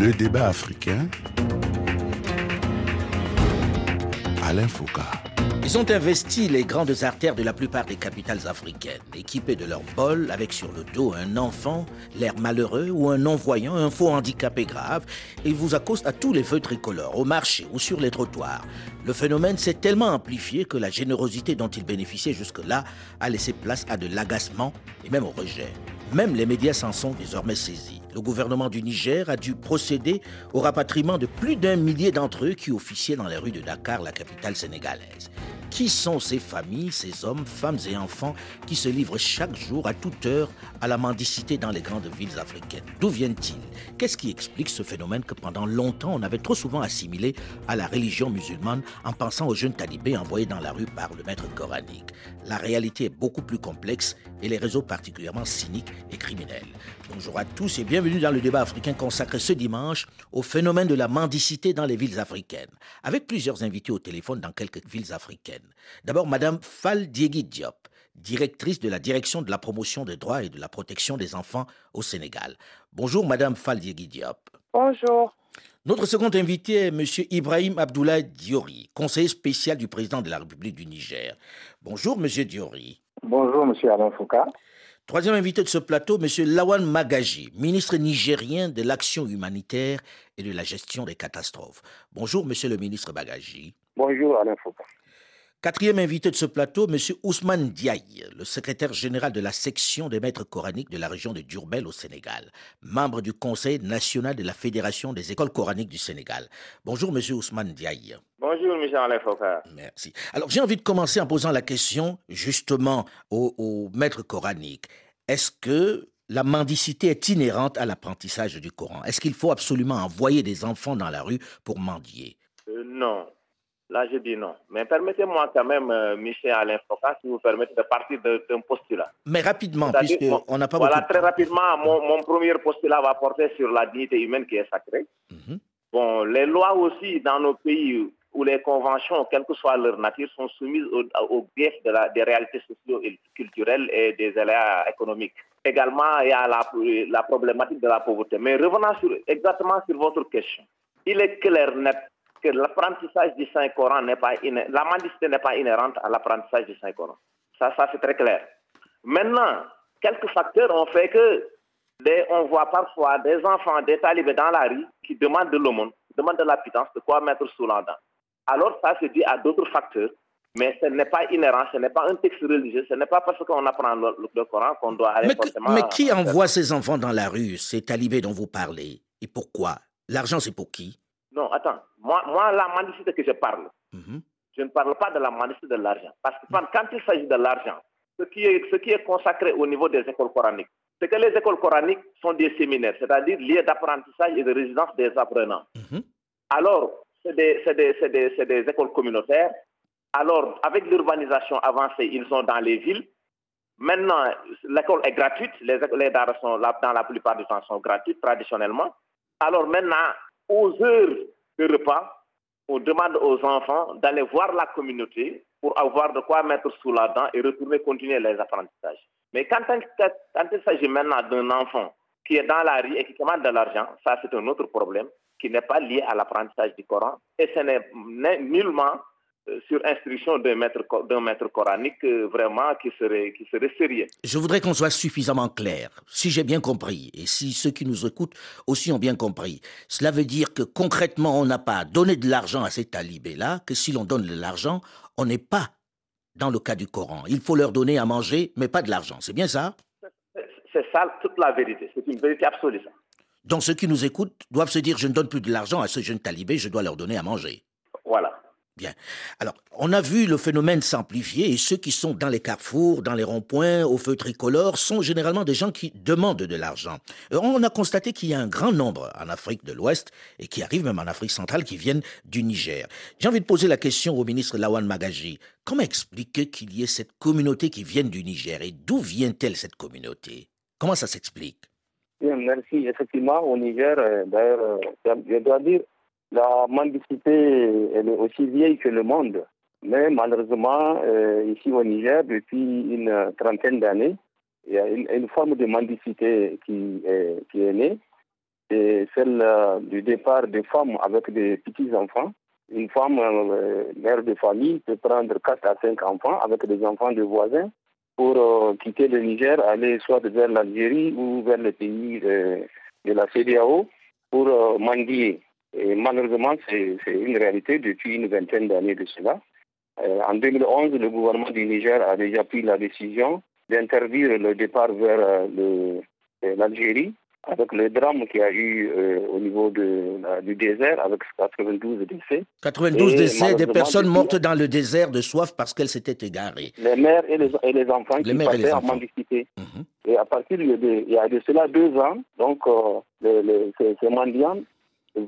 Le débat africain, Alain Foka. Ils ont investi les grandes artères de la plupart des capitales africaines, équipées de leur bol, avec sur le dos un enfant, l'air malheureux ou un non-voyant, un faux handicapé grave, et vous accostent à tous les feux tricolores, au marché ou sur les trottoirs. Le phénomène s'est tellement amplifié que la générosité dont ils bénéficiaient jusque-là a laissé place à de l'agacement et même au rejet. Même les médias s'en sont désormais saisis. Le gouvernement du Niger a dû procéder au rapatriement de plus d'1 millier d'entre eux qui officiaient dans les rues de Dakar, la capitale sénégalaise. Qui sont ces familles, ces hommes, femmes et enfants qui se livrent chaque jour, à toute heure, à la mendicité dans les grandes villes africaines? D'où viennent-ils? Qu'est-ce qui explique ce phénomène que pendant longtemps on avait trop souvent assimilé à la religion musulmane en pensant aux jeunes talibés envoyés dans la rue par le maître coranique? La réalité est beaucoup plus complexe et les réseaux particulièrement cyniques et criminels. Bonjour à tous et bienvenue dans le débat africain consacré ce dimanche au phénomène de la mendicité dans les villes africaines, avec plusieurs invités au téléphone dans quelques villes africaines. D'abord, Madame Fall Diéguy Diop, directrice de la Direction de la promotion des droits et de la protection des enfants au Sénégal. Bonjour, Madame Fall Diéguy Diop. Bonjour. Notre second invité est Monsieur Ibrahim Abdoulaye Diori, conseiller spécial du président de la République du Niger. Bonjour, Monsieur Diori. Bonjour, Monsieur Alain Foka. Troisième invité de ce plateau, Monsieur Lawan Magagi, ministre nigérien de l'action humanitaire et de la gestion des catastrophes. Bonjour, Monsieur le ministre Magagi. Bonjour, Alain Foka. Quatrième invité de ce plateau, M. Ousmane Ndiaye, le secrétaire général de la section des maîtres coraniques de la région de Diourbel au Sénégal, membre du Conseil national de la Fédération des écoles coraniques du Sénégal. Bonjour M. Ousmane Ndiaye. Bonjour M. Alain Foka. Merci. Alors j'ai envie de commencer en posant la question justement aux maîtres coraniques. Est-ce que la mendicité est inhérente à l'apprentissage du Coran? Est-ce qu'il faut absolument envoyer des enfants dans la rue pour mendier? Non. Là, je dis non. Mais permettez-moi quand même, Michel Alain Foka, si vous permettez de partir d'un postulat. Mais rapidement, puisqu'on n'a pas beaucoup de temps. Voilà, très rapidement, mon premier postulat va porter sur la dignité humaine qui est sacrée. Mm-hmm. Bon, les lois aussi dans nos pays où les conventions, quelle que soit leur nature, sont soumises au biais des réalités socio-culturelles et des aléas économiques. Également, il y a la problématique de la pauvreté. Mais revenons exactement sur votre question. Il est clair, net, que l'apprentissage du Saint-Coran n'est pas la mendicité n'est pas inhérente à l'apprentissage du Saint-Coran. Ça c'est très clair. Maintenant, quelques facteurs ont fait que on voit parfois des enfants, des talibés dans la rue qui demandent de l'aumône, demandent de la pitance, de quoi mettre sous la dent. Alors ça se dit à d'autres facteurs, mais ce n'est pas inhérent, ce n'est pas un texte religieux, ce n'est pas parce qu'on apprend le Coran qu'on doit aller forcément... Mais qui envoie ces enfants dans la rue, ces talibés dont vous parlez? Et pourquoi? L'argent c'est pour qui? Non, attends. Moi, la mendicité que je parle, je ne parle pas de la mendicité de l'argent. Parce que quand il s'agit de l'argent, ce qui est consacré au niveau des écoles coraniques, c'est que les écoles coraniques sont des séminaires, c'est-à-dire lieux d'apprentissage et de résidence des apprenants. Alors, c'est des écoles communautaires. Alors, avec l'urbanisation avancée, ils sont dans les villes. Maintenant, l'école est gratuite. Les Dara sont dans la plupart du temps sont gratuites traditionnellement. Alors maintenant, aux heures de repas, on demande aux enfants d'aller voir la communauté pour avoir de quoi mettre sous la dent et retourner continuer les apprentissages. Mais quand il s'agit maintenant d'un enfant qui est dans la rue et qui commande de l'argent, ça c'est un autre problème qui n'est pas lié à l'apprentissage du Coran et ce n'est nullement sur instruction d'un maître coranique vraiment qui serait sérieux. Je voudrais qu'on soit suffisamment clair, si j'ai bien compris, et si ceux qui nous écoutent aussi ont bien compris. Cela veut dire que concrètement, on n'a pas donné de l'argent à ces talibés-là, que si l'on donne de l'argent, on n'est pas dans le cas du Coran. Il faut leur donner à manger, mais pas de l'argent. C'est bien ça? C'est ça, toute la vérité. C'est une vérité absolue, ça. Donc ceux qui nous écoutent doivent se dire, je ne donne plus de l'argent à ces jeunes talibés, je dois leur donner à manger. Voilà. Bien. Alors, on a vu le phénomène s'amplifier et ceux qui sont dans les carrefours, dans les ronds-points, au feu tricolore, sont généralement des gens qui demandent de l'argent. On a constaté qu'il y a un grand nombre en Afrique de l'Ouest et qui arrivent même en Afrique centrale, qui viennent du Niger. J'ai envie de poser la question au ministre Lawan Magagi. Comment expliquer qu'il y ait cette communauté qui vient du Niger et d'où vient-elle cette communauté? Comment ça s'explique? Bien, merci. Effectivement, au Niger, d'ailleurs, je dois dire, la mendicité, elle est aussi vieille que le monde, mais malheureusement, ici au Niger, depuis une trentaine d'années, il y a une forme de mendicité qui est née et celle du départ des femmes avec des petits-enfants. Une femme, mère de famille, peut prendre 4 à 5 enfants avec des enfants de voisins pour quitter le Niger, aller soit vers l'Algérie ou vers les pays de la CEDEAO pour mendier. Et malheureusement, c'est une réalité depuis une vingtaine d'années de cela. En 2011, le gouvernement du Niger a déjà pris la décision d'interdire le départ vers l'Algérie, avec le drame qu'il y a eu au niveau du désert, avec 92 décès. 92 décès, des personnes mortes dans le désert de soif parce qu'elles s'étaient égarées. Les mères et les enfants qui passaient en mendicité. Mmh. Et à partir il y a de cela 2 ans, donc ces mendiants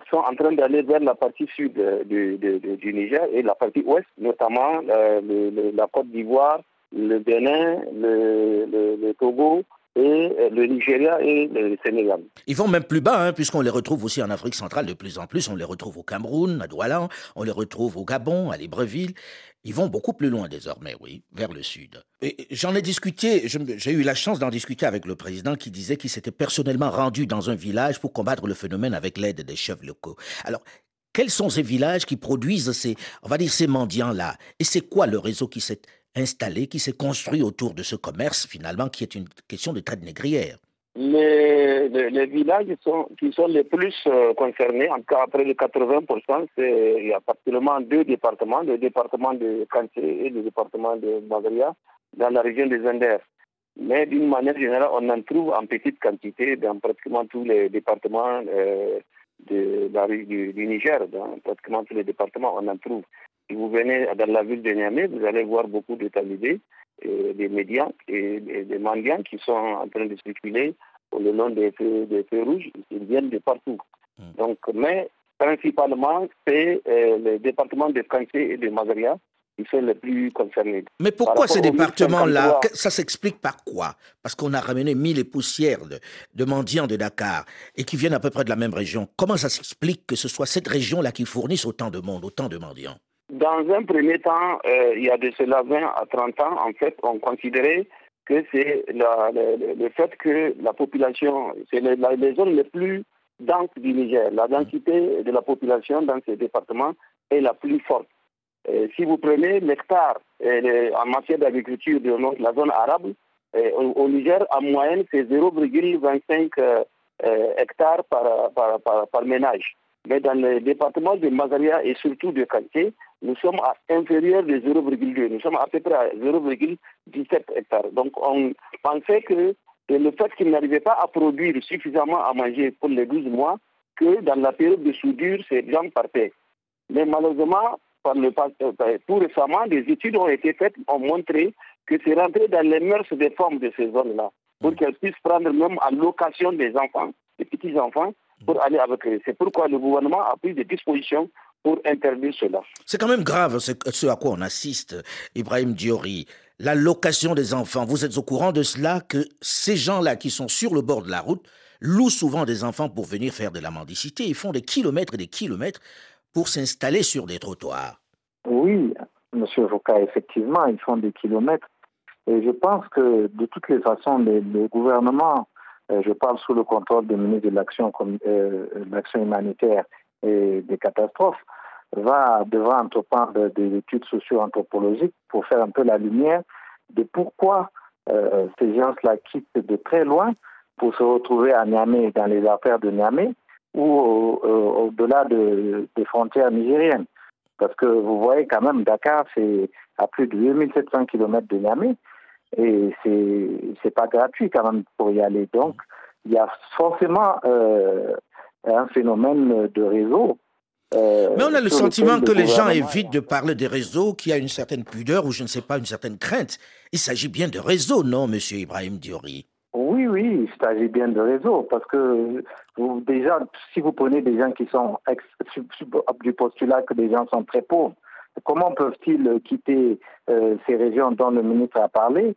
sont en train d'aller vers la partie sud du Niger et la partie ouest, notamment la Côte d'Ivoire, le Bénin, le Togo, et le Nigeria et le Sénégal. Ils vont même plus bas, puisqu'on les retrouve aussi en Afrique centrale de plus en plus. On les retrouve au Cameroun, à Douala, on les retrouve au Gabon, à Libreville. Ils vont beaucoup plus loin désormais, oui, vers le sud. Et j'en ai discuté, j'ai eu la chance d'en discuter avec le président qui disait qu'il s'était personnellement rendu dans un village pour combattre le phénomène avec l'aide des chefs locaux. Alors, quels sont ces villages qui produisent ces mendiants-là? Et c'est quoi le réseau qui s'est installé, qui s'est construit autour de ce commerce, finalement, qui est une question de traite négrière? Les villages qui sont les plus concernés, en tout cas après les 80%, il y a particulièrement 2 départements, le département de Kantché et le département de Magaria, dans la région des Zinder. Mais d'une manière générale, on en trouve en petite quantité dans pratiquement tous les départements du Niger, dans pratiquement tous les départements, on en trouve. Si vous venez dans la ville de Niamey, vous allez voir beaucoup de talibés, des médias et des mendiants qui sont en train de circuler le long des feux rouges. Ils viennent de partout. Donc, mais principalement, c'est le département de Kantché et de Magaria qui sont les plus concernés. Mais pourquoi ces départements-là, ça s'explique par quoi? Parce qu'on a ramené 1000 et poussières de mendiants de Dakar et qui viennent à peu près de la même région. Comment ça s'explique que ce soit cette région-là qui fournisse autant de monde, autant de mendiants? Dans un premier temps, il y a de cela 20 à 30 ans, en fait, on considérait que c'est le fait que la population, c'est les zones les plus denses du Niger. La densité de la population dans ces départements est la plus forte. Si vous prenez l'hectare en matière d'agriculture de la zone arabe, au Niger, en moyenne, c'est 0,25 hectares par ménage. Mais dans les départements de Magaria et surtout de Kantché, nous sommes à inférieur de 0,2. Nous sommes à peu près à 0,17 hectares. Donc on pensait que le fait qu'ils n'arrivaient pas à produire suffisamment à manger pour les 12 mois, que dans la période de soudure, ces gens partaient. Mais malheureusement, tout récemment, des études ont été faites, ont montré que c'est rentré dans les mœurs des femmes de ces zones-là, pour qu'elles puissent prendre même en location des enfants, des petits-enfants, pour aller avec eux. C'est pourquoi le gouvernement a pris des dispositions pour interdire cela. C'est quand même grave ce à quoi on assiste, Ibrahim Diori. La location des enfants, vous êtes au courant de cela, que ces gens-là qui sont sur le bord de la route louent souvent des enfants pour venir faire de la mendicité. Ils font des kilomètres et des kilomètres pour s'installer sur des trottoirs. Oui, M. Foka, effectivement, ils font des kilomètres. Et je pense que de toutes les façons, le gouvernement... Je parle sous le contrôle des ministres de l'action humanitaire et des catastrophes, va devant entreprendre des études socio-anthropologiques pour faire un peu la lumière de pourquoi ces gens-là quittent de très loin pour se retrouver à Niamey, dans les affaires de Niamey, ou au-delà des frontières nigériennes. Parce que vous voyez quand même, Dakar, c'est à plus de 2700 km de Niamey, et c'est pas gratuit quand même pour y aller. Donc, il y a forcément un phénomène de réseau. Mais on a le sentiment que les gens évitent de parler des réseaux, qu'il y a une certaine pudeur ou je ne sais pas, une certaine crainte. Il s'agit bien de réseaux, non, M. Ibrahim Diori? Oui, il s'agit bien de réseaux. Parce que déjà, si vous prenez des gens qui sont du postulat que les gens sont très pauvres, comment peuvent-ils quitter ces régions dont le ministre a parlé,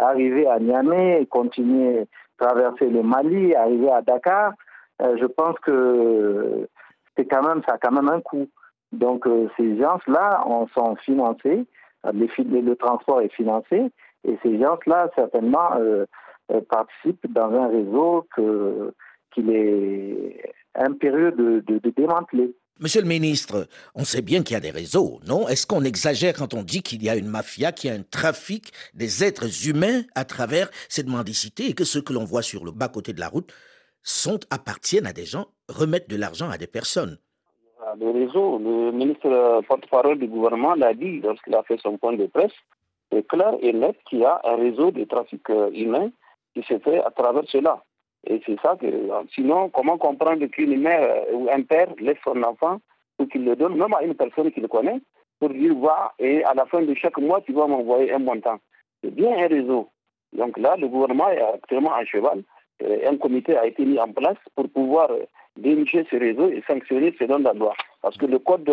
arriver à Niamey, continuer à traverser le Mali, arriver à Dakar? Je pense que ça a quand même un coût. Donc ces gens-là sont financés, le transport est financé, et ces gens-là certainement participent dans un réseau qu'il est impérieux de démanteler. Monsieur le ministre, on sait bien qu'il y a des réseaux, non? Est-ce qu'on exagère quand on dit qu'il y a une mafia, qu'il y a un trafic des êtres humains à travers cette mendicité et que ceux que l'on voit sur le bas-côté de la route appartiennent à des gens, remettent de l'argent à des personnes? Le réseau, le ministre porte-parole du gouvernement l'a dit lorsqu'il a fait son point de presse, c'est clair et net qu'il y a un réseau de trafic humain qui se fait à travers cela. Et c'est ça que, sinon, comment comprendre qu'une mère ou un père laisse son enfant ou qu'il le donne, même à une personne qu'il connaît, pour dire, va, et à la fin de chaque mois, tu vas m'envoyer un montant. C'est bien un réseau. Donc là, le gouvernement est actuellement à cheval. Un comité a été mis en place pour pouvoir dénicher ce réseau et sanctionner selon la loi. Parce que le code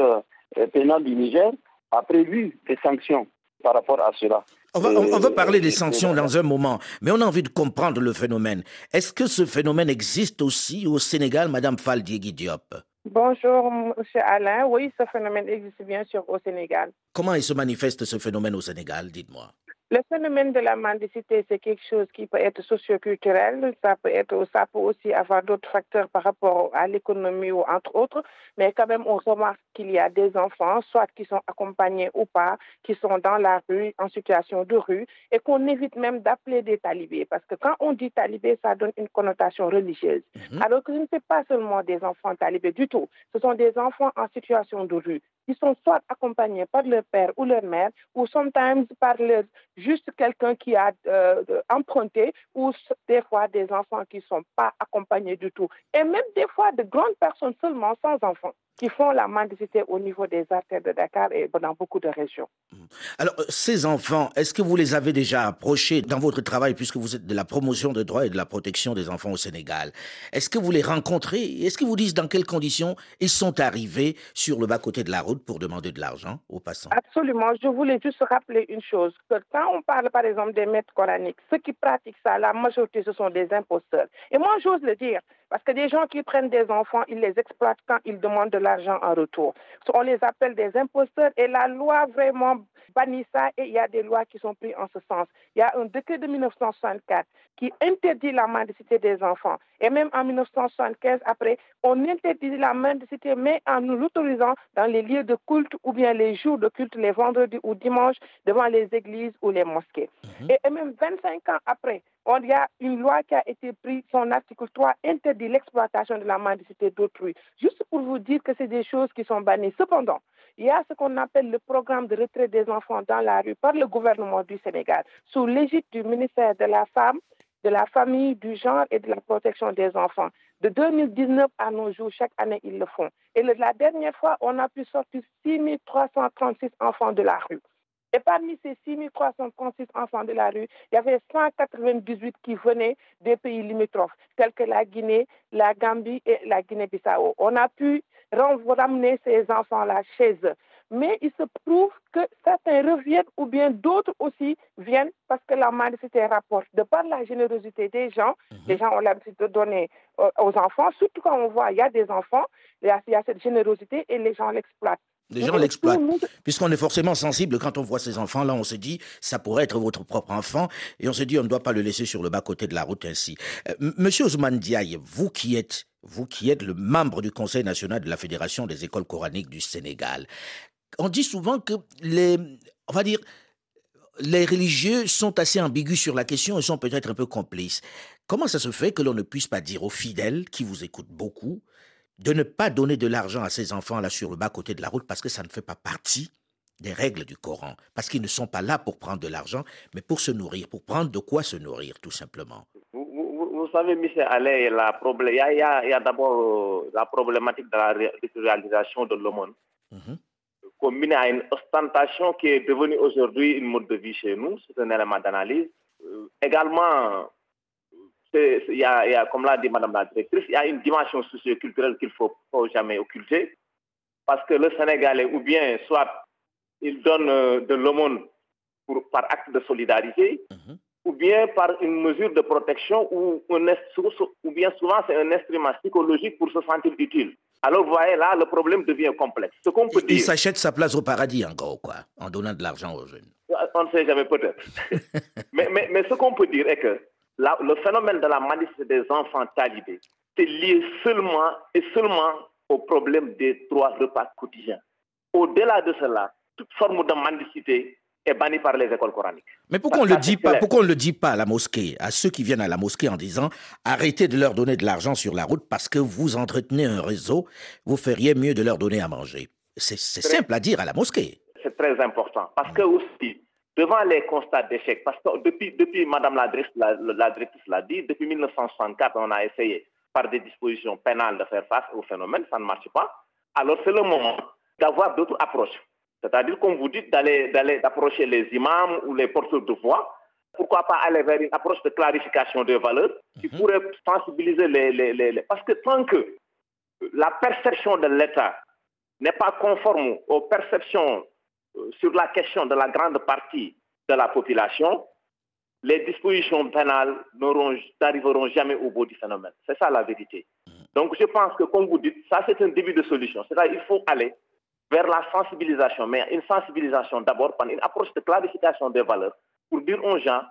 pénal du Niger a prévu des sanctions par rapport à cela. On va parler des sanctions dans un moment, mais on a envie de comprendre le phénomène. Est-ce que ce phénomène existe aussi au Sénégal, Madame Fall Diéguy Diop? Bonjour, M. Alain. Oui, ce phénomène existe bien sûr au Sénégal. Comment il se manifeste ce phénomène au Sénégal, dites-moi? Le phénomène de la mendicité, c'est quelque chose qui peut être socio-culturel, ça peut aussi avoir d'autres facteurs par rapport à l'économie ou entre autres, mais quand même on remarque qu'il y a des enfants, soit qui sont accompagnés ou pas, qui sont dans la rue, en situation de rue, et qu'on évite même d'appeler des talibés, parce que quand on dit talibés, ça donne une connotation religieuse, alors que ce ne sont pas seulement des enfants talibés du tout, ce sont des enfants en situation de rue, qui sont soit accompagnés par leur père ou leur mère, ou sometimes par juste quelqu'un qui a emprunté, ou des fois des enfants qui ne sont pas accompagnés du tout. Et même des fois de grandes personnes seulement sans enfants qui font la mendicité au niveau des artères de Dakar et dans beaucoup de régions. Alors, ces enfants, est-ce que vous les avez déjà approchés dans votre travail, puisque vous êtes de la promotion des droits et de la protection des enfants au Sénégal? Est-ce que vous les rencontrez? Est-ce qu'ils vous disent dans quelles conditions ils sont arrivés sur le bas-côté de la route pour demander de l'argent aux passants? Absolument. Je voulais juste rappeler une chose, que quand on parle, par exemple, des maîtres coraniques, ceux qui pratiquent ça, la majorité, ce sont des imposteurs. Et moi, j'ose le dire, parce que des gens qui prennent des enfants, ils les exploitent quand ils demandent de l'argent en retour. On les appelle des imposteurs et la loi vraiment bannit ça et il y a des lois qui sont prises en ce sens. Il y a un décret de 1964 qui interdit la mendicité des enfants. Et même en 1975, après, on interdit la mendicité, mais en nous l'autorisant dans les lieux de culte ou bien les jours de culte, les vendredis ou dimanches, devant les églises ou les mosquées. Et même 25 ans après, il y a une loi qui a été prise, son article 3 interdit l'exploitation de la mendicité d'autrui. Juste pour vous dire que c'est des choses qui sont bannies. Cependant, il y a ce qu'on appelle le programme de retrait des enfants dans la rue par le gouvernement du Sénégal, sous l'égide du ministère de la Femme, de la Famille, du Genre et de la Protection des enfants. De 2019 à nos jours, chaque année, ils le font. Et la dernière fois, on a pu sortir 6 336 enfants de la rue. Et parmi ces 6 336 enfants de la rue, il y avait 198 qui venaient des pays limitrophes, tels que la Guinée, la Gambie et la Guinée-Bissau. On a pu ramener ces enfants-là chez eux. Mais il se trouve que certains reviennent ou bien d'autres aussi viennent parce que la mendicité rapporte. De par la générosité des gens, les gens ont l'habitude de donner aux enfants, surtout quand on voit qu'il y a des enfants, il y a cette générosité et les gens l'exploitent. Les gens l'exploitent, puisqu'on est forcément sensible quand on voit ces enfants-là, on se dit ça pourrait être votre propre enfant et on se dit on ne doit pas le laisser sur le bas-côté de la route ainsi. Monsieur Ousmane Ndiaye, vous qui êtes le membre du Conseil national de la Fédération des écoles coraniques du Sénégal, on dit souvent que les religieux sont assez ambigus sur la question et sont peut-être un peu complices. Comment ça se fait que l'on ne puisse pas dire aux fidèles qui vous écoutent beaucoup de ne pas donner de l'argent à ces enfants-là sur le bas-côté de la route parce que ça ne fait pas partie des règles du Coran, parce qu'ils ne sont pas là pour prendre de l'argent, mais pour se nourrir, pour prendre de quoi se nourrir, tout simplement? Vous savez, M. Alain, il y a d'abord la problématique de la réalisation de l'aumône, combinée à une ostentation qui est devenue aujourd'hui une mode de vie chez nous, c'est un élément d'analyse. Également, il y a, comme l'a dit Madame la directrice, il y a une dimension socio-culturelle qu'il ne faut jamais occulter, parce que le Sénégalais, ou bien soit il donne de l'aumône par acte de solidarité, ou bien par une mesure de protection, ou bien souvent c'est un instrument psychologique pour se sentir utile. Alors vous voyez là, le problème devient complexe. Ce qu'on peut dire, il s'achète sa place au paradis en gros, quoi, en donnant de l'argent aux jeunes. On ne sait jamais peut-être. mais ce qu'on peut dire est que le phénomène de la mendicité des enfants talibés c'est lié seulement et seulement au problème des trois repas quotidiens. Au-delà de cela, toute forme de mendicité est bannie par les écoles coraniques. Mais pourquoi on ne le dit pas à la mosquée, à ceux qui viennent à la mosquée en disant « Arrêtez de leur donner de l'argent sur la route parce que vous entretenez un réseau, vous feriez mieux de leur donner à manger ». C'est simple à dire à la mosquée. C'est très important parce que aussi, devant les constats d'échec, parce que depuis Madame la directrice l'a dit, depuis 1964, on a essayé par des dispositions pénales de faire face au phénomène, ça ne marche pas. Alors c'est le moment d'avoir d'autres approches. C'est-à-dire, comme vous dites, d'approcher les imams ou les porteurs de voix. Pourquoi pas aller vers une approche de clarification des valeurs qui pourrait sensibiliser les... Parce que tant que la perception de l'État n'est pas conforme aux perceptions sur la question de la grande partie de la population, les dispositions pénales n'arriveront jamais au bout du phénomène. C'est ça la vérité. Donc je pense que, comme vous dites, ça c'est un début de solution. C'est-à-dire qu'il faut aller vers la sensibilisation, mais une sensibilisation d'abord par une approche de clarification des valeurs pour dire aux gens.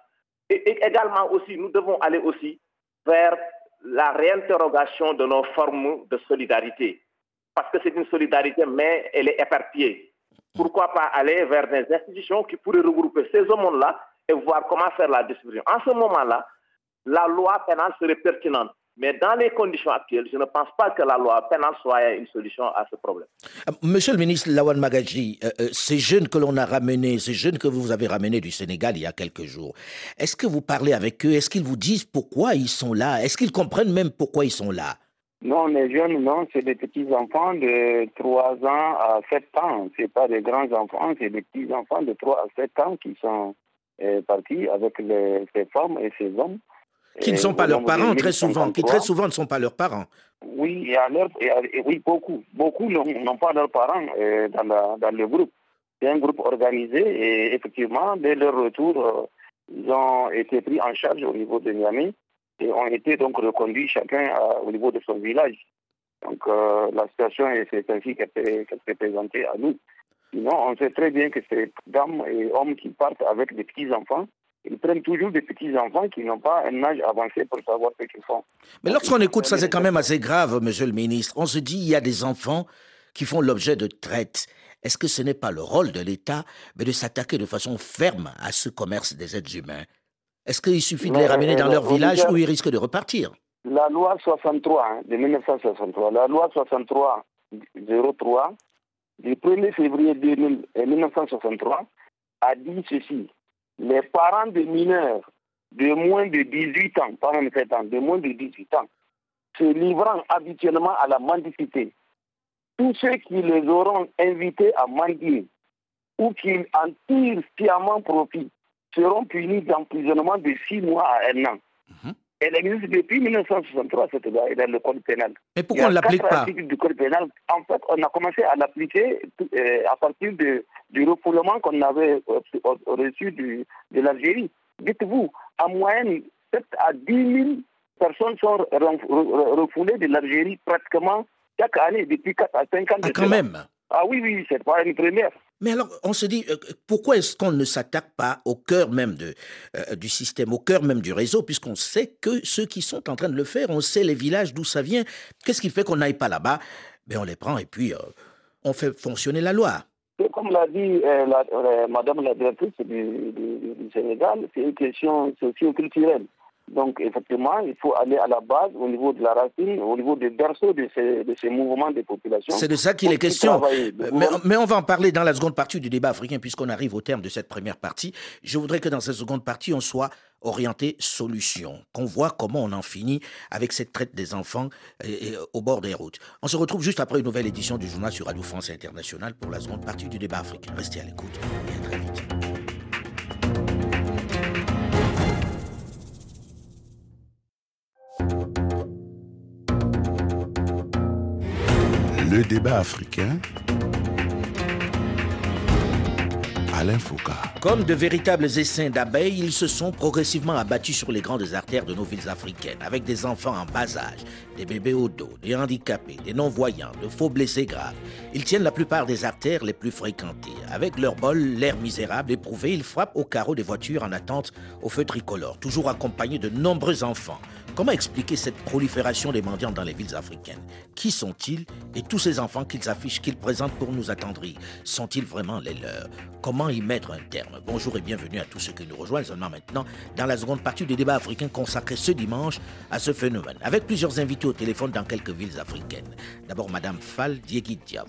Et également aussi, nous devons aller aussi vers la réinterrogation de nos formes de solidarité. Parce que c'est une solidarité, mais elle est éparpillée. Pourquoi pas aller vers des institutions qui pourraient regrouper ces hommes-là et voir comment faire la distribution. En ce moment-là, la loi pénale serait pertinente. Mais dans les conditions actuelles, je ne pense pas que la loi pénale soit une solution à ce problème. Monsieur le ministre Lawan Magagi, ces jeunes que l'on a ramenés, ces jeunes que vous avez ramenés du Sénégal il y a quelques jours, est-ce que vous parlez avec eux? Est-ce qu'ils vous disent pourquoi ils sont là? Est-ce qu'ils comprennent même pourquoi ils sont là? Non, les jeunes, non, c'est des petits-enfants de 3 ans à 7 ans. Ce n'est pas des grands-enfants, c'est des petits-enfants de 3 à 7 ans qui sont partis avec ces femmes et ces hommes. Qui ne sont pas leurs parents très souvent, qui très souvent ne sont pas leurs parents. Oui, et beaucoup. Beaucoup n'ont pas leurs parents dans le groupe. C'est un groupe organisé et effectivement, dès leur retour, ils ont été pris en charge au niveau de Niamey et ont été donc reconduits chacun au niveau de son village. Donc la situation est ainsi qu'elle s'est présentée à nous. Sinon, on sait très bien que ces dames et hommes qui partent avec des petits-enfants, ils prennent toujours des petits-enfants qui n'ont pas un âge avancé pour savoir ce qu'ils font. Mais lorsqu'on écoute ça, c'est quand même assez grave, monsieur le ministre. On se dit qu'il y a des enfants qui font l'objet de traite. Est-ce que ce n'est pas le rôle de l'État, mais de s'attaquer de façon ferme à ce commerce des êtres humains? Est-ce qu'il suffit de les ramener dans leur village où ils risquent de repartir? La loi 63 de 1963, la loi 63-03 du 1er février 1963 a dit ceci. Les parents de mineurs de moins de 18 ans, pas même 7 ans, de moins de 18 ans, se livrant habituellement à la mendicité, tous ceux qui les auront invités à mendier ou qui en tirent sciemment profit seront punis d'emprisonnement de 6 mois à 1 an. Elle existe depuis 1963, cette loi, dans le code pénal. Mais pourquoi on ne l'applique pas? Du code pénal. En fait, on a commencé à l'appliquer à partir du refoulement qu'on avait reçu de l'Algérie. Dites-vous, en moyenne, 7 à 10 000 personnes sont refoulées de l'Algérie pratiquement chaque année, depuis 4 à 5 ans. Ah, quand même. Ah oui, c'est pas une première. Mais alors, on se dit, pourquoi est-ce qu'on ne s'attaque pas au cœur même du système, au cœur même du réseau, puisqu'on sait que ceux qui sont en train de le faire, on sait les villages d'où ça vient. Qu'est-ce qui fait qu'on n'aille pas là-bas? Mais on les prend et puis on fait fonctionner la loi. Comme l'a dit Madame la directrice du Sénégal, c'est une question socio-culturelle. Donc, effectivement, il faut aller à la base, au niveau de la racine, au niveau des berceaux de ces mouvements des populations. C'est de ça qu'il est question. Mais on va en parler dans la seconde partie du débat africain, puisqu'on arrive au terme de cette première partie. Je voudrais que dans cette seconde partie, on soit orienté solution, qu'on voit comment on en finit avec cette traite des enfants au bord des routes. On se retrouve juste après une nouvelle édition du journal sur Radio France Internationale pour la seconde partie du débat africain. Restez à l'écoute et à très vite. Le débat africain, Alain Foka. Comme de véritables essaims d'abeilles, ils se sont progressivement abattus sur les grandes artères de nos villes africaines, avec des enfants en bas âge, des bébés au dos, des handicapés, des non-voyants, de faux blessés graves. Ils tiennent la plupart des artères les plus fréquentées. Avec leur bol, l'air misérable éprouvé, ils frappent au carreau des voitures en attente au feu tricolore, toujours accompagnés de nombreux enfants. Comment expliquer cette prolifération des mendiants dans les villes africaines? Qui sont-ils? Et tous ces enfants qu'ils affichent, qu'ils présentent pour nous attendrir, sont-ils vraiment les leurs? Comment y mettre un terme? Bonjour et bienvenue à tous ceux qui nous rejoignent seulement maintenant dans la seconde partie du débat africain consacré ce dimanche à ce phénomène, avec plusieurs invités au téléphone dans quelques villes africaines. D'abord, Madame Fall Diéguy Diop,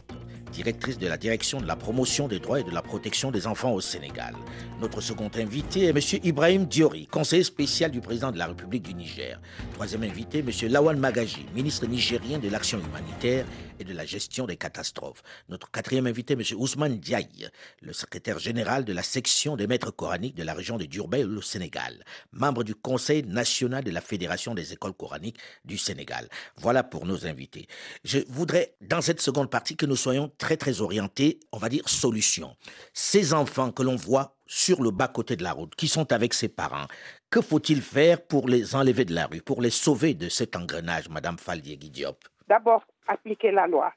directrice de la direction de la promotion des droits et de la protection des enfants au Sénégal. Notre second invité est M. Ibrahim Diori, conseiller spécial du président de la République du Niger. Troisième invité, M. Lawan Magagi, ministre nigérien de l'action humanitaire et de la gestion des catastrophes. Notre quatrième invité, M. Ousmane Ndiaye, le secrétaire général de la section des maîtres coraniques de la région de Diourbel au Sénégal, membre du Conseil national de la Fédération des écoles coraniques du Sénégal. Voilà pour nos invités. Je voudrais, dans cette seconde partie, que nous soyons très orientés, on va dire solution. Ces enfants que l'on voit sur le bas-côté de la route, qui sont avec ses parents, que faut-il faire pour les enlever de la rue, pour les sauver de cet engrenage, Madame Fall Diéguy Diop? D'abord, appliquer la loi.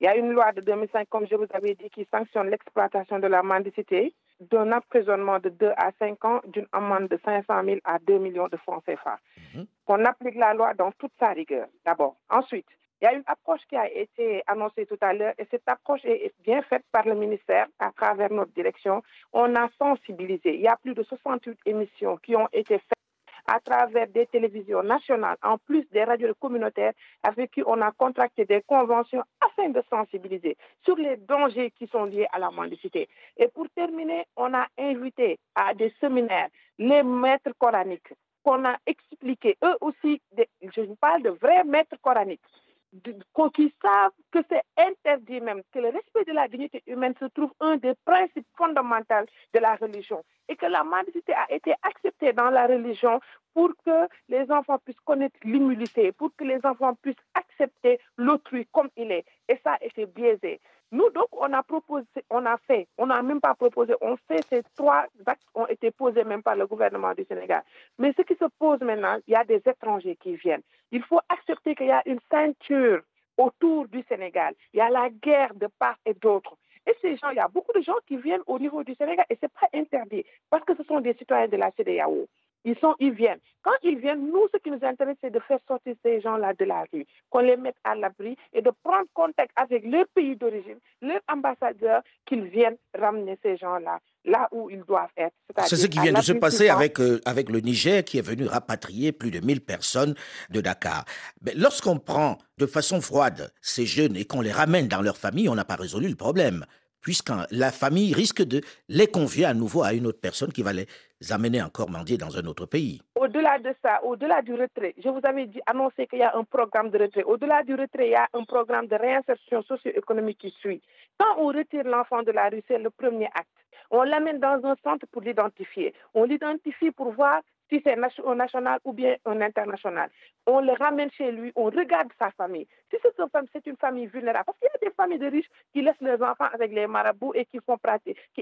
Il y a une loi de 2005, comme je vous avais dit, qui sanctionne l'exploitation de la mendicité, d'un emprisonnement de 2 à 5 ans, d'une amende de 500 000 à 2 millions de francs CFA. Qu'on applique la loi dans toute sa rigueur, d'abord. Ensuite, il y a une approche qui a été annoncée tout à l'heure et cette approche est bien faite par le ministère à travers notre direction. On a sensibilisé. Il y a plus de 68 émissions qui ont été faites à travers des télévisions nationales, en plus des radios communautaires avec qui on a contracté des conventions afin de sensibiliser sur les dangers qui sont liés à la mendicité. Et pour terminer, on a invité à des séminaires les maîtres coraniques qu'on a expliqué. Eux aussi, je vous parle de vrais maîtres coraniques, qui savent que c'est interdit même, que le respect de la dignité humaine se trouve un des principes fondamentaux de la religion et que la mendicité a été acceptée dans la religion pour que les enfants puissent connaître l'humilité, pour que les enfants puissent accepter l'autrui comme il est. Et ça a été biaisé. Nous, donc, ces trois actes ont été posés même par le gouvernement du Sénégal. Mais ce qui se pose maintenant, il y a des étrangers qui viennent. Il faut accepter qu'il y a une ceinture autour du Sénégal. Il y a la guerre de part et d'autre. Et ces gens, il y a beaucoup de gens qui viennent au niveau du Sénégal et ce n'est pas interdit parce que ce sont des citoyens de la CEDEAO. Ils viennent. Quand ils viennent, nous, ce qui nous intéresse, c'est de faire sortir ces gens-là de la rue, qu'on les mette à l'abri et de prendre contact avec leur pays d'origine, leur ambassadeur, qu'ils viennent ramener ces gens-là, là où ils doivent être. C'est ce qui vient de se passer avec le Niger, qui est venu rapatrier plus de 1000 personnes de Dakar. Mais lorsqu'on prend de façon froide ces jeunes et qu'on les ramène dans leur famille, on n'a pas résolu le problème, puisque la famille risque de les convier à nouveau à une autre personne qui va les amener encore mendier dans un autre pays. Au-delà de ça, au-delà du retrait, je vous avais dit, annoncé qu'il y a un programme de retrait. Au-delà du retrait, il y a un programme de réinsertion socio-économique qui suit. Quand on retire l'enfant de la rue, c'est le premier acte. On l'amène dans un centre pour l'identifier. On l'identifie pour voir si c'est un national ou bien un international. On le ramène chez lui, on regarde sa famille. Si c'est une famille vulnérable, parce qu'il y a des familles de riches qui laissent leurs enfants avec les marabouts et qui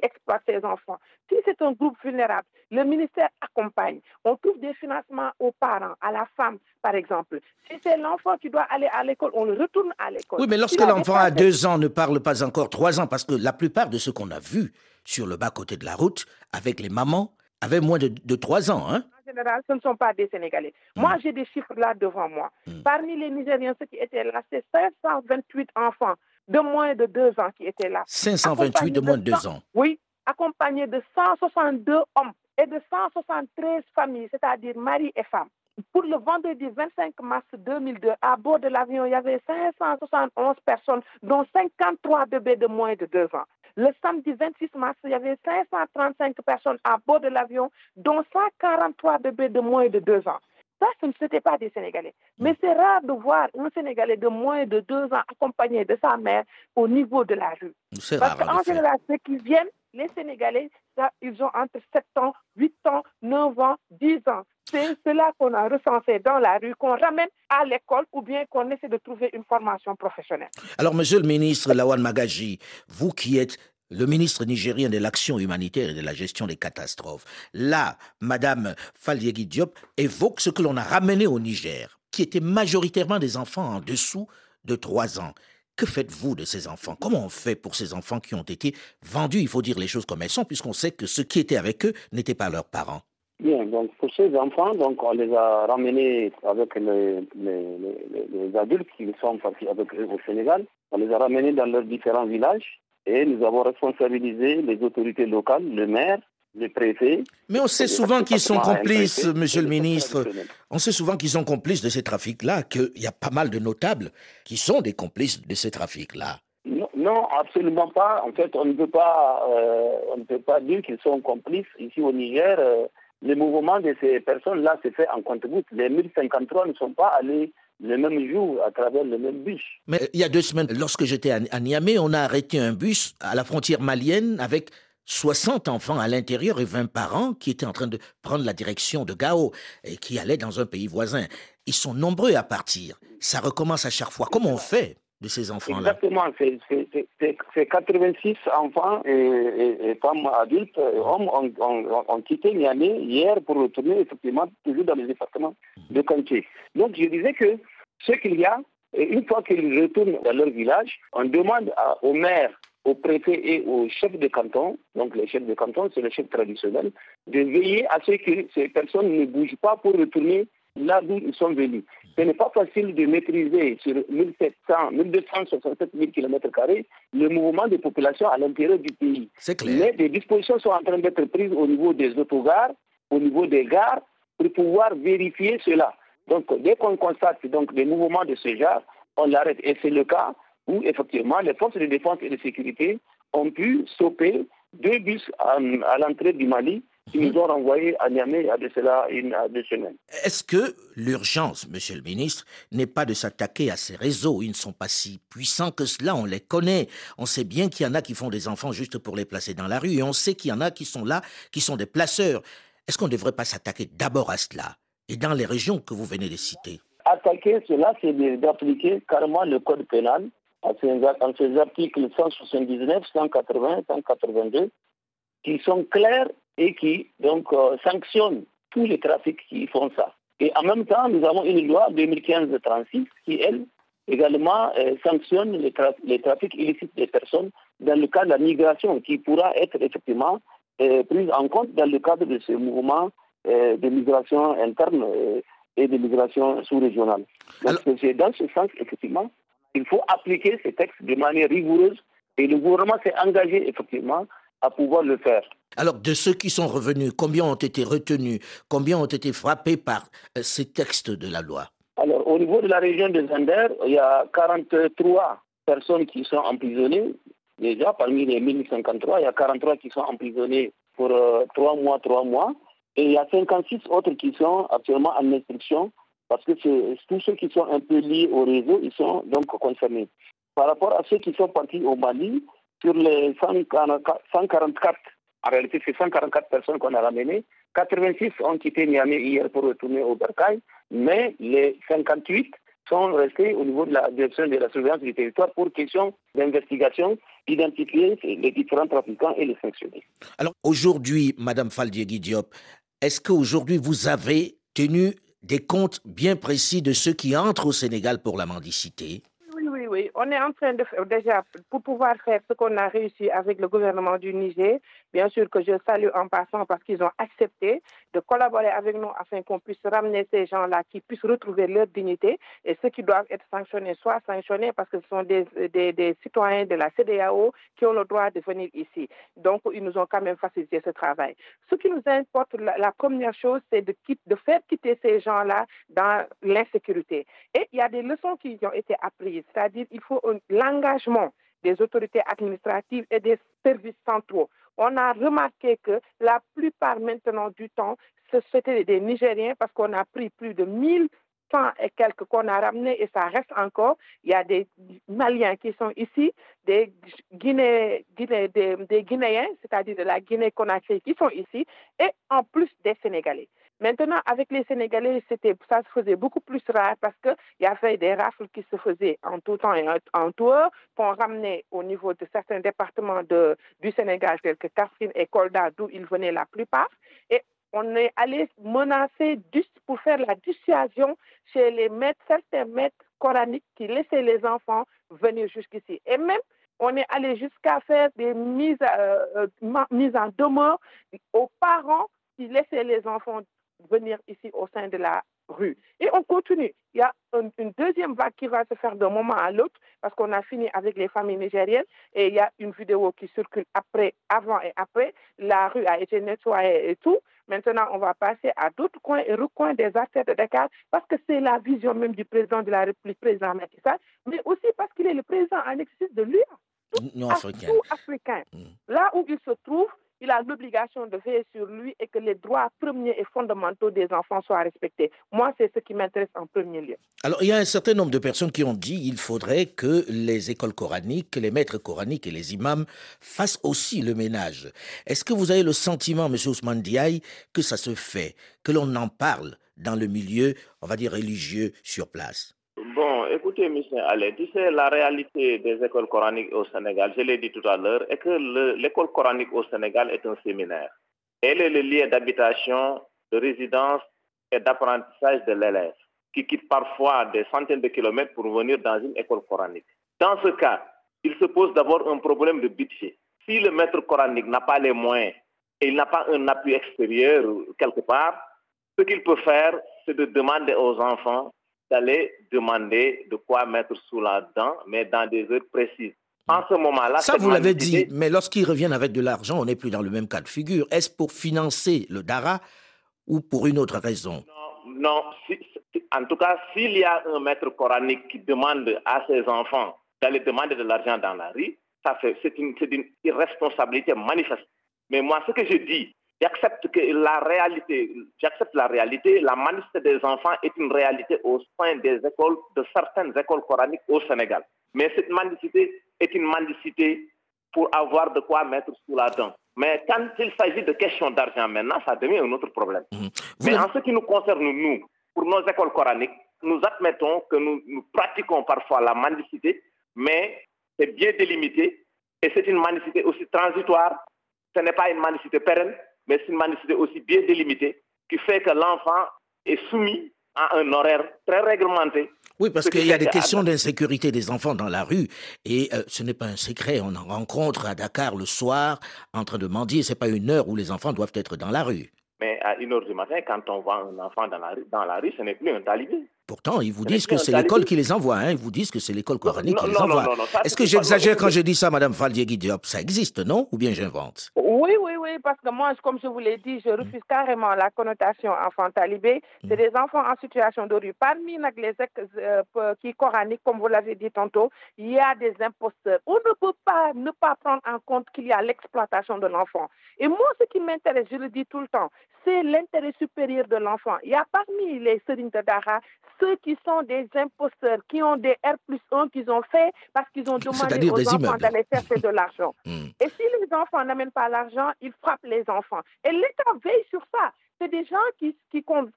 exploitent ces enfants. Si c'est un groupe vulnérable, le ministère accompagne. On trouve des financements aux parents, à la femme, par exemple. Si c'est l'enfant qui doit aller à l'école, on le retourne à l'école. Oui, mais lorsque l'enfant a 2 ans, ne parle pas encore 3 ans, parce que la plupart de ce qu'on a vu sur le bas-côté de la route, avec les mamans, avaient moins de 3 ans, hein? En général, ce ne sont pas des Sénégalais. Moi, j'ai des chiffres là devant moi. Parmi les Nigériens, ceux qui étaient là, c'est 528 enfants de moins de 2 ans qui étaient là. 528 de moins de 2 ans. Oui, accompagnés de 162 hommes et de 173 familles, c'est-à-dire maris et femmes. Pour le vendredi 25 mars 2002, à bord de l'avion, il y avait 571 personnes, dont 53 bébés de moins de 2 ans. Le samedi 26 mars, il y avait 535 personnes à bord de l'avion, dont 143 bébés de moins de 2 ans. Ça, ce n'était pas des Sénégalais. Mais c'est rare de voir un Sénégalais de moins de 2 ans accompagné de sa mère au niveau de la rue. Parce qu'en général, ceux qui viennent, les Sénégalais, ça, ils ont entre 7 ans, 8 ans, 9 ans, 10 ans. C'est cela qu'on a recensé dans la rue, qu'on ramène à l'école ou bien qu'on essaie de trouver une formation professionnelle. Alors, Monsieur le ministre Lawan Magagi, vous qui êtes le ministre nigérien de l'action humanitaire et de la gestion des catastrophes. Là, Madame Fall Diéguy Diop évoque ce que l'on a ramené au Niger, qui étaient majoritairement des enfants en dessous de 3 ans. Que faites-vous de ces enfants? Comment on fait pour ces enfants qui ont été vendus? Il faut dire les choses comme elles sont, puisqu'on sait que ceux qui étaient avec eux n'étaient pas leurs parents. Bien, donc pour ces enfants, donc, on les a ramenés avec les adultes qui sont partis avec eux au Sénégal. On les a ramenés dans leurs différents villages et nous avons responsabilisé les autorités locales, le maire, les préfets. Mais on sait souvent qu'ils sont complices, monsieur le ministre. On sait souvent qu'ils sont complices de ces trafics-là, qu'il y a pas mal de notables qui sont des complices de ces trafics-là. Non, absolument pas. En fait, on ne peut pas dire qu'ils sont complices ici au Niger. Le mouvement de ces personnes-là s'est fait en compte-gouttes. Les 1053 ne sont pas allés le même jour à travers le même bus. Mais il y a 2 semaines, lorsque j'étais à Niamey, on a arrêté un bus à la frontière malienne avec 60 enfants à l'intérieur et 20 parents qui étaient en train de prendre la direction de Gao et qui allaient dans un pays voisin. Ils sont nombreux à partir. Ça recommence à chaque fois. Comment on fait de ces enfants-là? Exactement. C'est 86 enfants et femmes adultes, hommes, ont quitté Niamey hier pour retourner effectivement toujours dans le département de Kantché. Donc je disais que ce qu'il y a, une fois qu'ils retournent dans leur village, on demande au maire, au préfet et au chef de canton, donc les chefs de canton, c'est le chef traditionnel, de veiller à ce que ces personnes ne bougent pas pour retourner là d'où ils sont venus. Ce n'est pas facile de maîtriser sur 1267 000 km2 le mouvement des populations à l'intérieur du pays. C'est clair. Mais des dispositions sont en train d'être prises au niveau des autogares, au niveau des gares, pour pouvoir vérifier cela. Donc dès qu'on constate donc, des mouvements de ce genre, on l'arrête. Et c'est le cas où effectivement les forces de défense et de sécurité ont pu stopper 2 bus à l'entrée du Mali qui nous ont renvoyés à Niamey à 2 semaines. Est-ce que l'urgence, monsieur le ministre, n'est pas de s'attaquer à ces réseaux? Ils ne sont pas si puissants que cela, on les connaît. On sait bien qu'il y en a qui font des enfants juste pour les placer dans la rue et on sait qu'il y en a qui sont là, qui sont des placeurs. Est-ce qu'on ne devrait pas s'attaquer d'abord à cela et dans les régions que vous venez de citer? Attaquer cela, c'est d'appliquer carrément le code pénal en ces articles 179, 180, 182 qui sont clairs et qui donc sanctionnent tous les trafics qui font ça. Et en même temps, nous avons une loi 2015-36 qui, elle, également sanctionne les trafics illicites des personnes dans le cadre de la migration qui pourra être effectivement prise en compte dans le cadre de ce mouvement de migration interne et de migration sous-régionale. Donc c'est dans ce sens, effectivement, il faut appliquer ces textes de manière rigoureuse et le gouvernement s'est engagé, effectivement, à pouvoir le faire. Alors, de ceux qui sont revenus, combien ont été retenus? Combien ont été frappés par ces textes de la loi? Alors, au niveau de la région de Zinder, il y a 43 personnes qui sont emprisonnées. Déjà, parmi les 1053, il y a 43 qui sont emprisonnés pour 3 mois. Et il y a 56 autres qui sont actuellement en instruction parce que tous ceux qui sont un peu liés au réseau, ils sont donc concernés. Par rapport à ceux qui sont partis au Mali, sur les 144, en réalité, c'est 144 personnes qu'on a ramenées. 86 ont quitté Niamey hier pour retourner au Bercail, mais les 58 sont restés au niveau de la direction de la surveillance du territoire pour question d'investigation, identifier les différents trafiquants et les sanctionner. Alors aujourd'hui, Madame Fall Diéguy Diop, est-ce qu'aujourd'hui vous avez tenu des comptes bien précis de ceux qui entrent au Sénégal pour la mendicité? Oui, on est en train de faire, déjà, pour pouvoir faire ce qu'on a réussi avec le gouvernement du Niger, bien sûr que je salue en passant parce qu'ils ont accepté de collaborer avec nous afin qu'on puisse ramener ces gens-là, qui puissent retrouver leur dignité et ceux qui doivent être sanctionnés soient sanctionnés parce que ce sont des citoyens de la CEDEAO qui ont le droit de venir ici. Donc, ils nous ont quand même facilité ce travail. Ce qui nous importe, la première chose, c'est de faire quitter ces gens-là dans l'insécurité. Et il y a des leçons qui ont été apprises, c'est-à-dire il faut l'engagement des autorités administratives et des services centraux. On a remarqué que la plupart maintenant du temps, c'était des Nigériens parce qu'on a pris plus de 1100 et quelques qu'on a ramenés et ça reste encore. Il y a des Maliens qui sont ici, des Guinéens, c'est-à-dire de la Guinée-Conakry qui sont ici et en plus des Sénégalais. Maintenant, avec les Sénégalais, ça se faisait beaucoup plus rare parce qu'il y avait des rafles qui se faisaient en tout temps et en tout heure, qu'on ramenait au niveau de certains départements du Sénégal, tels que Kaffrine et Kolda, d'où ils venaient la plupart. Et on est allé menacer pour faire la dissuasion chez les maîtres, certains maîtres coraniques qui laissaient les enfants venir jusqu'ici. Et même, on est allé jusqu'à faire des mises en demeure aux parents qui laissaient les enfants venir ici au sein de la rue. Et on continue. Il y a une deuxième vague qui va se faire d'un moment à l'autre parce qu'on a fini avec les familles nigériennes et il y a une vidéo qui circule après, avant et après. La rue a été nettoyée et tout. Maintenant, on va passer à d'autres coins et recoins des artères de Dakar parce que c'est la vision même du président de la République, président Macky Sall, mais aussi parce qu'il est le président en exercice de l'UA, tout africain. Là où il se trouve, il a l'obligation de veiller sur lui et que les droits premiers et fondamentaux des enfants soient respectés. Moi, c'est ce qui m'intéresse en premier lieu. Alors, il y a un certain nombre de personnes qui ont dit qu'il faudrait que les écoles coraniques, que les maîtres coraniques et les imams fassent aussi le ménage. Est-ce que vous avez le sentiment, M. Ousmane Ndiaye, que ça se fait, que l'on en parle dans le milieu, on va dire, religieux sur place? Bon, écoutez, M. Alain, tu sais, la réalité des écoles coraniques au Sénégal, je l'ai dit tout à l'heure, est que l'école coranique au Sénégal est un séminaire. Elle est le lieu d'habitation, de résidence et d'apprentissage de l'élève, qui quitte parfois des centaines de kilomètres pour venir dans une école coranique. Dans ce cas, il se pose d'abord un problème de budget. Si le maître coranique n'a pas les moyens et il n'a pas un appui extérieur quelque part, ce qu'il peut faire, c'est de demander aux enfants d'aller demander de quoi mettre sous la dent, mais dans des heures précises. En ce moment-là... Ça, vous l'avez dit, mais lorsqu'ils reviennent avec de l'argent, on n'est plus dans le même cas de figure. Est-ce pour financer le Dara ou pour une autre raison? Non. En tout cas, s'il y a un maître coranique qui demande à ses enfants d'aller demander de l'argent dans la rue, c'est une irresponsabilité manifeste. Mais moi, ce que je dis... J'accepte la réalité, la manifestation des enfants est une réalité au sein des écoles, de certaines écoles coraniques au Sénégal. Mais cette mendicité est une mendicité pour avoir de quoi mettre sous la dent. Mais quand il s'agit de questions d'argent maintenant, ça devient un autre problème. Mais en ce qui nous concerne, nous, pour nos écoles coraniques, nous admettons que nous pratiquons parfois la mendicité, mais c'est bien délimité et c'est une mendicité aussi transitoire. Ce n'est pas une mendicité pérenne, mais c'est une mendicité aussi bien délimitée qui fait que l'enfant est soumis à un horaire très réglementé. Oui, parce qu'il y a des questions d'insécurité des enfants dans la rue et ce n'est pas un secret. On en rencontre à Dakar le soir en train de mendier. Ce n'est pas une heure où les enfants doivent être dans la rue. Mais à 1h du matin, quand on voit un enfant dans la rue, ce n'est plus un talibé. Pourtant, ils vous disent que c'est l'école qui les envoie. Ils vous disent que c'est l'école coranique qui les envoie. Est-ce que j'exagère quand je dis ça, Mme Fall Diéguy Diop? Ça existe, non? Ou bien j'invente? Oui, parce que moi, comme je vous l'ai dit, je refuse carrément la connotation enfant talibé. C'est des enfants en situation de rue. Parmi les qui coraniques, comme vous l'avez dit tantôt, il y a des imposteurs. On ne peut pas ne pas prendre en compte qu'il y a l'exploitation de l'enfant. Et moi, ce qui m'intéresse, je le dis tout le temps, c'est l'intérêt supérieur de l'enfant. Il y a parmi les Serigne de Dara ceux qui sont des imposteurs, qui ont des R+1 qu'ils ont fait parce qu'ils ont demandé aux enfants d'aller chercher de l'argent. Et si les enfants n'amènent pas l'argent, ils frappent les enfants. Et l'État veille sur ça. C'est des gens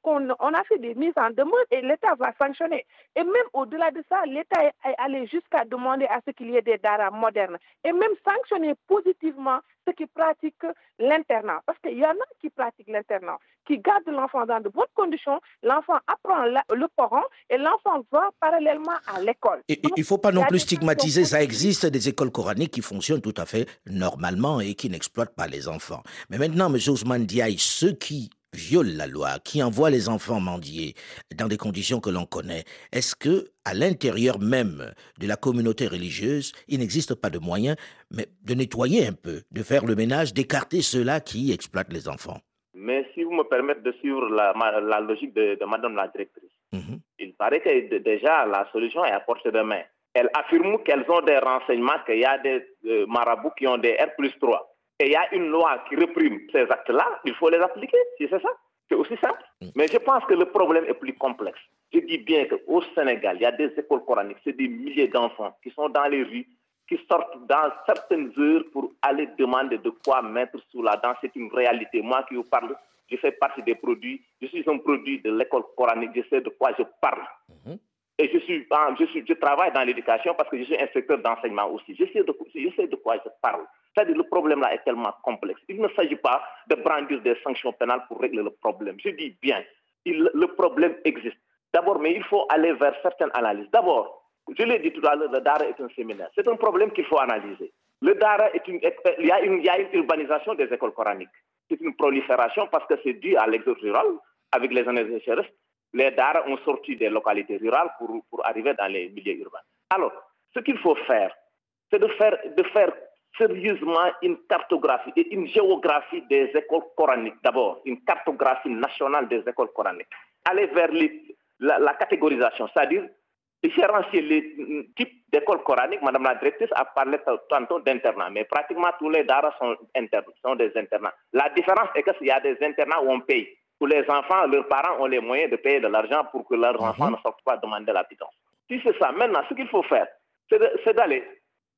on a fait des mises en demeure et l'État va sanctionner. Et même au-delà de ça, l'État est allé jusqu'à demander à ce qu'il y ait des daras modernes et même sanctionner positivement ceux qui pratiquent l'internat. Parce qu'il y en a qui pratiquent l'internat, qui gardent l'enfant dans de bonnes conditions, l'enfant apprend le Coran et l'enfant va parallèlement à l'école. Donc, il ne faut pas non plus stigmatiser, ça existe des écoles coraniques qui fonctionnent tout à fait normalement et qui n'exploitent pas les enfants. Mais maintenant, M. Ousmane Ndiaye, ceux qui violent la loi, qui envoient les enfants mendier dans des conditions que l'on connaît, est-ce que à l'intérieur même de la communauté religieuse, il n'existe pas de moyen mais de nettoyer un peu, de faire le ménage, d'écarter ceux-là qui exploitent les enfants? Mais si vous me permettez de suivre la logique de Madame la directrice, il paraît que déjà la solution est à portée de main. Elle affirme qu'elles ont des renseignements, qu'il y a des marabouts qui ont des R+3. Et il y a une loi qui réprime ces actes-là, il faut les appliquer, si c'est ça. C'est aussi simple. Mais je pense que le problème est plus complexe. Je dis bien qu'au Sénégal, il y a des écoles coraniques, c'est des milliers d'enfants qui sont dans les rues, qui sortent dans certaines heures pour aller demander de quoi mettre sous la dent. C'est une réalité. Moi qui vous parle, je fais partie des produits, je suis un produit de l'école coranique, je sais de quoi je parle. Mmh. Et je travaille dans l'éducation parce que je suis inspecteur d'enseignement aussi. Je sais de quoi je parle. C'est-à-dire le problème là est tellement complexe. Il ne s'agit pas de brandir des sanctions pénales pour régler le problème. Je dis bien, le problème existe. D'abord, mais il faut aller vers certaines analyses. D'abord, je l'ai dit tout à l'heure, le Dara est un séminaire. C'est un problème qu'il faut analyser. Le Dara est il y a une urbanisation des écoles coraniques. C'est une prolifération parce que c'est dû à l'exode rural avec les années sécheresses. Les Dara ont sorti des localités rurales pour arriver dans les milieux urbains. Alors, ce qu'il faut faire, c'est de faire sérieusement une cartographie et une géographie des écoles coraniques. D'abord, une cartographie nationale des écoles coraniques. Aller vers la catégorisation, c'est-à-dire différencier les types d'écoles coraniques. Madame la directrice a parlé tantôt d'internat, mais pratiquement tous les Dara sont des internats. La différence est qu'il y a des internats où on paye. Où les enfants, leurs parents ont les moyens de payer de l'argent pour que leurs enfants ne sortent pas demander la pitance. Si c'est ça, maintenant, ce qu'il faut faire, c'est d'aller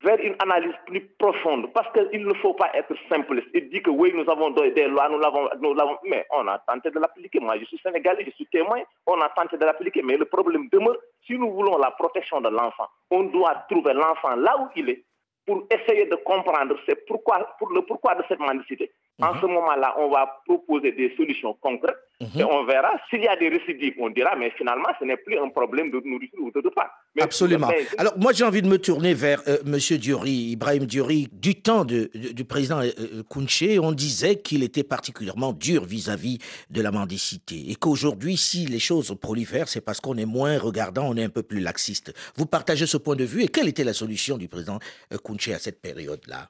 vers une analyse plus profonde, parce qu'il ne faut pas être simpliste. Il dit que oui, nous avons des lois, nous l'avons, mais on a tenté de l'appliquer. Moi, je suis sénégalais, je suis témoin, on a tenté de l'appliquer, mais le problème demeure. Si nous voulons la protection de l'enfant, on doit trouver l'enfant là où il est, pour essayer de comprendre le pourquoi de cette mendicité. En ce moment-là, on va proposer des solutions concrètes et on verra. S'il y a des récidives, on dira, mais finalement, ce n'est plus un problème de nourriture ou de repas. Absolument. Alors, moi, j'ai envie de me tourner vers M. Diori, Ibrahim Diori. Du temps du président Kountché, on disait qu'il était particulièrement dur vis-à-vis de la mendicité et qu'aujourd'hui, si les choses prolifèrent, c'est parce qu'on est moins regardant, on est un peu plus laxiste. Vous partagez ce point de vue et quelle était la solution du président Kountché à cette période-là?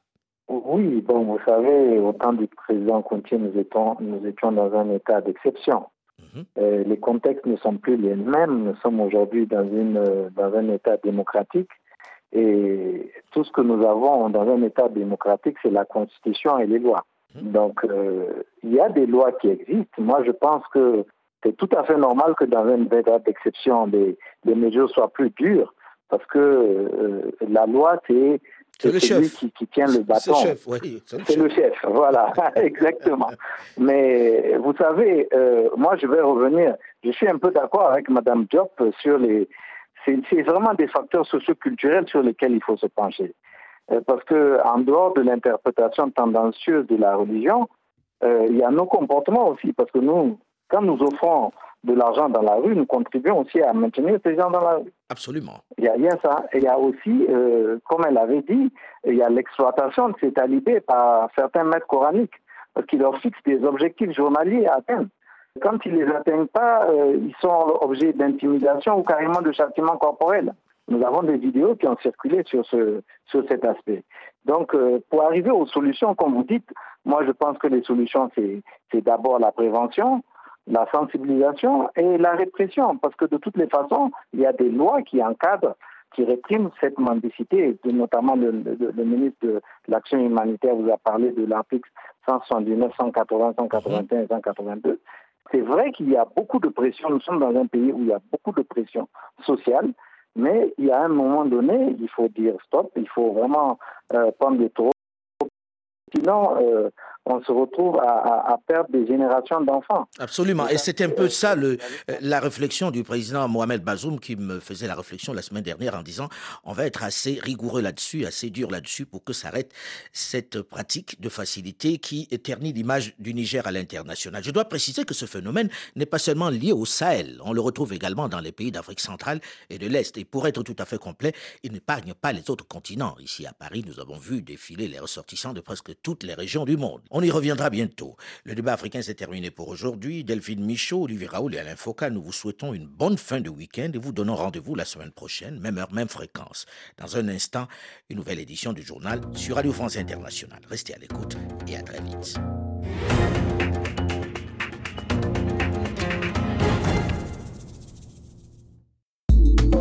Oui, bon, vous savez, au temps du président Kountché, nous étions dans un état d'exception. Les contextes ne sont plus les mêmes. Nous sommes aujourd'hui dans un état démocratique. Et tout ce que nous avons dans un état démocratique, c'est la Constitution et les lois. Donc, il y a des lois qui existent. Moi, je pense que c'est tout à fait normal que dans un état d'exception, les mesures soient plus dures. Parce que la loi, c'est celui qui tient le bâton. C'est le chef, oui. C'est le chef, voilà, exactement. Mais vous savez, moi je vais revenir, je suis un peu d'accord avec Mme Diop sur les... C'est vraiment des facteurs socioculturels sur lesquels il faut se pencher. Parce qu'en dehors de l'interprétation tendancieuse de la religion, il y a nos comportements aussi. Parce que nous, quand nous offrons de l'argent dans la rue, nous contribuons aussi à maintenir ces gens dans la rue. Absolument. Il y a ça. Il y a aussi, comme elle avait dit, il y a l'exploitation de ces talibés par certains maîtres coraniques, parce qu'ils leur fixent des objectifs journaliers à atteindre. Quand ils ne les atteignent pas, ils sont objets d'intimidation ou carrément de châtiment corporel. Nous avons des vidéos qui ont circulé sur cet aspect. Donc, pour arriver aux solutions, comme vous dites, moi je pense que les solutions, c'est d'abord la prévention, la sensibilisation et la répression, parce que de toutes les façons, il y a des lois qui encadrent, qui répriment cette mendicité, notamment le ministre de l'Action humanitaire vous a parlé de l'article 179, 180, 181 et 182. C'est vrai qu'il y a beaucoup de pression, nous sommes dans un pays où il y a beaucoup de pression sociale, mais il y a un moment donné, il faut dire stop, il faut vraiment prendre des taureaux. Sinon, on se retrouve à perdre des générations d'enfants. Absolument. Et c'est un peu ça la réflexion du président Mohamed Bazoum qui me faisait la réflexion la semaine dernière en disant on va être assez rigoureux là-dessus, assez dur là-dessus pour que s'arrête cette pratique de facilité qui ternit l'image du Niger à l'international. Je dois préciser que ce phénomène n'est pas seulement lié au Sahel. On le retrouve également dans les pays d'Afrique centrale et de l'Est. Et pour être tout à fait complet, il n'épargne pas les autres continents. Ici à Paris, nous avons vu défiler les ressortissants de presque toutes les régions du monde. On y reviendra bientôt. Le débat africain s'est terminé pour aujourd'hui. Delphine Michaud, Olivier Raoul et Alain Foka, nous vous souhaitons une bonne fin de week-end et vous donnons rendez-vous la semaine prochaine, même heure, même fréquence. Dans un instant, une nouvelle édition du journal sur Radio France Internationale. Restez à l'écoute et à très vite.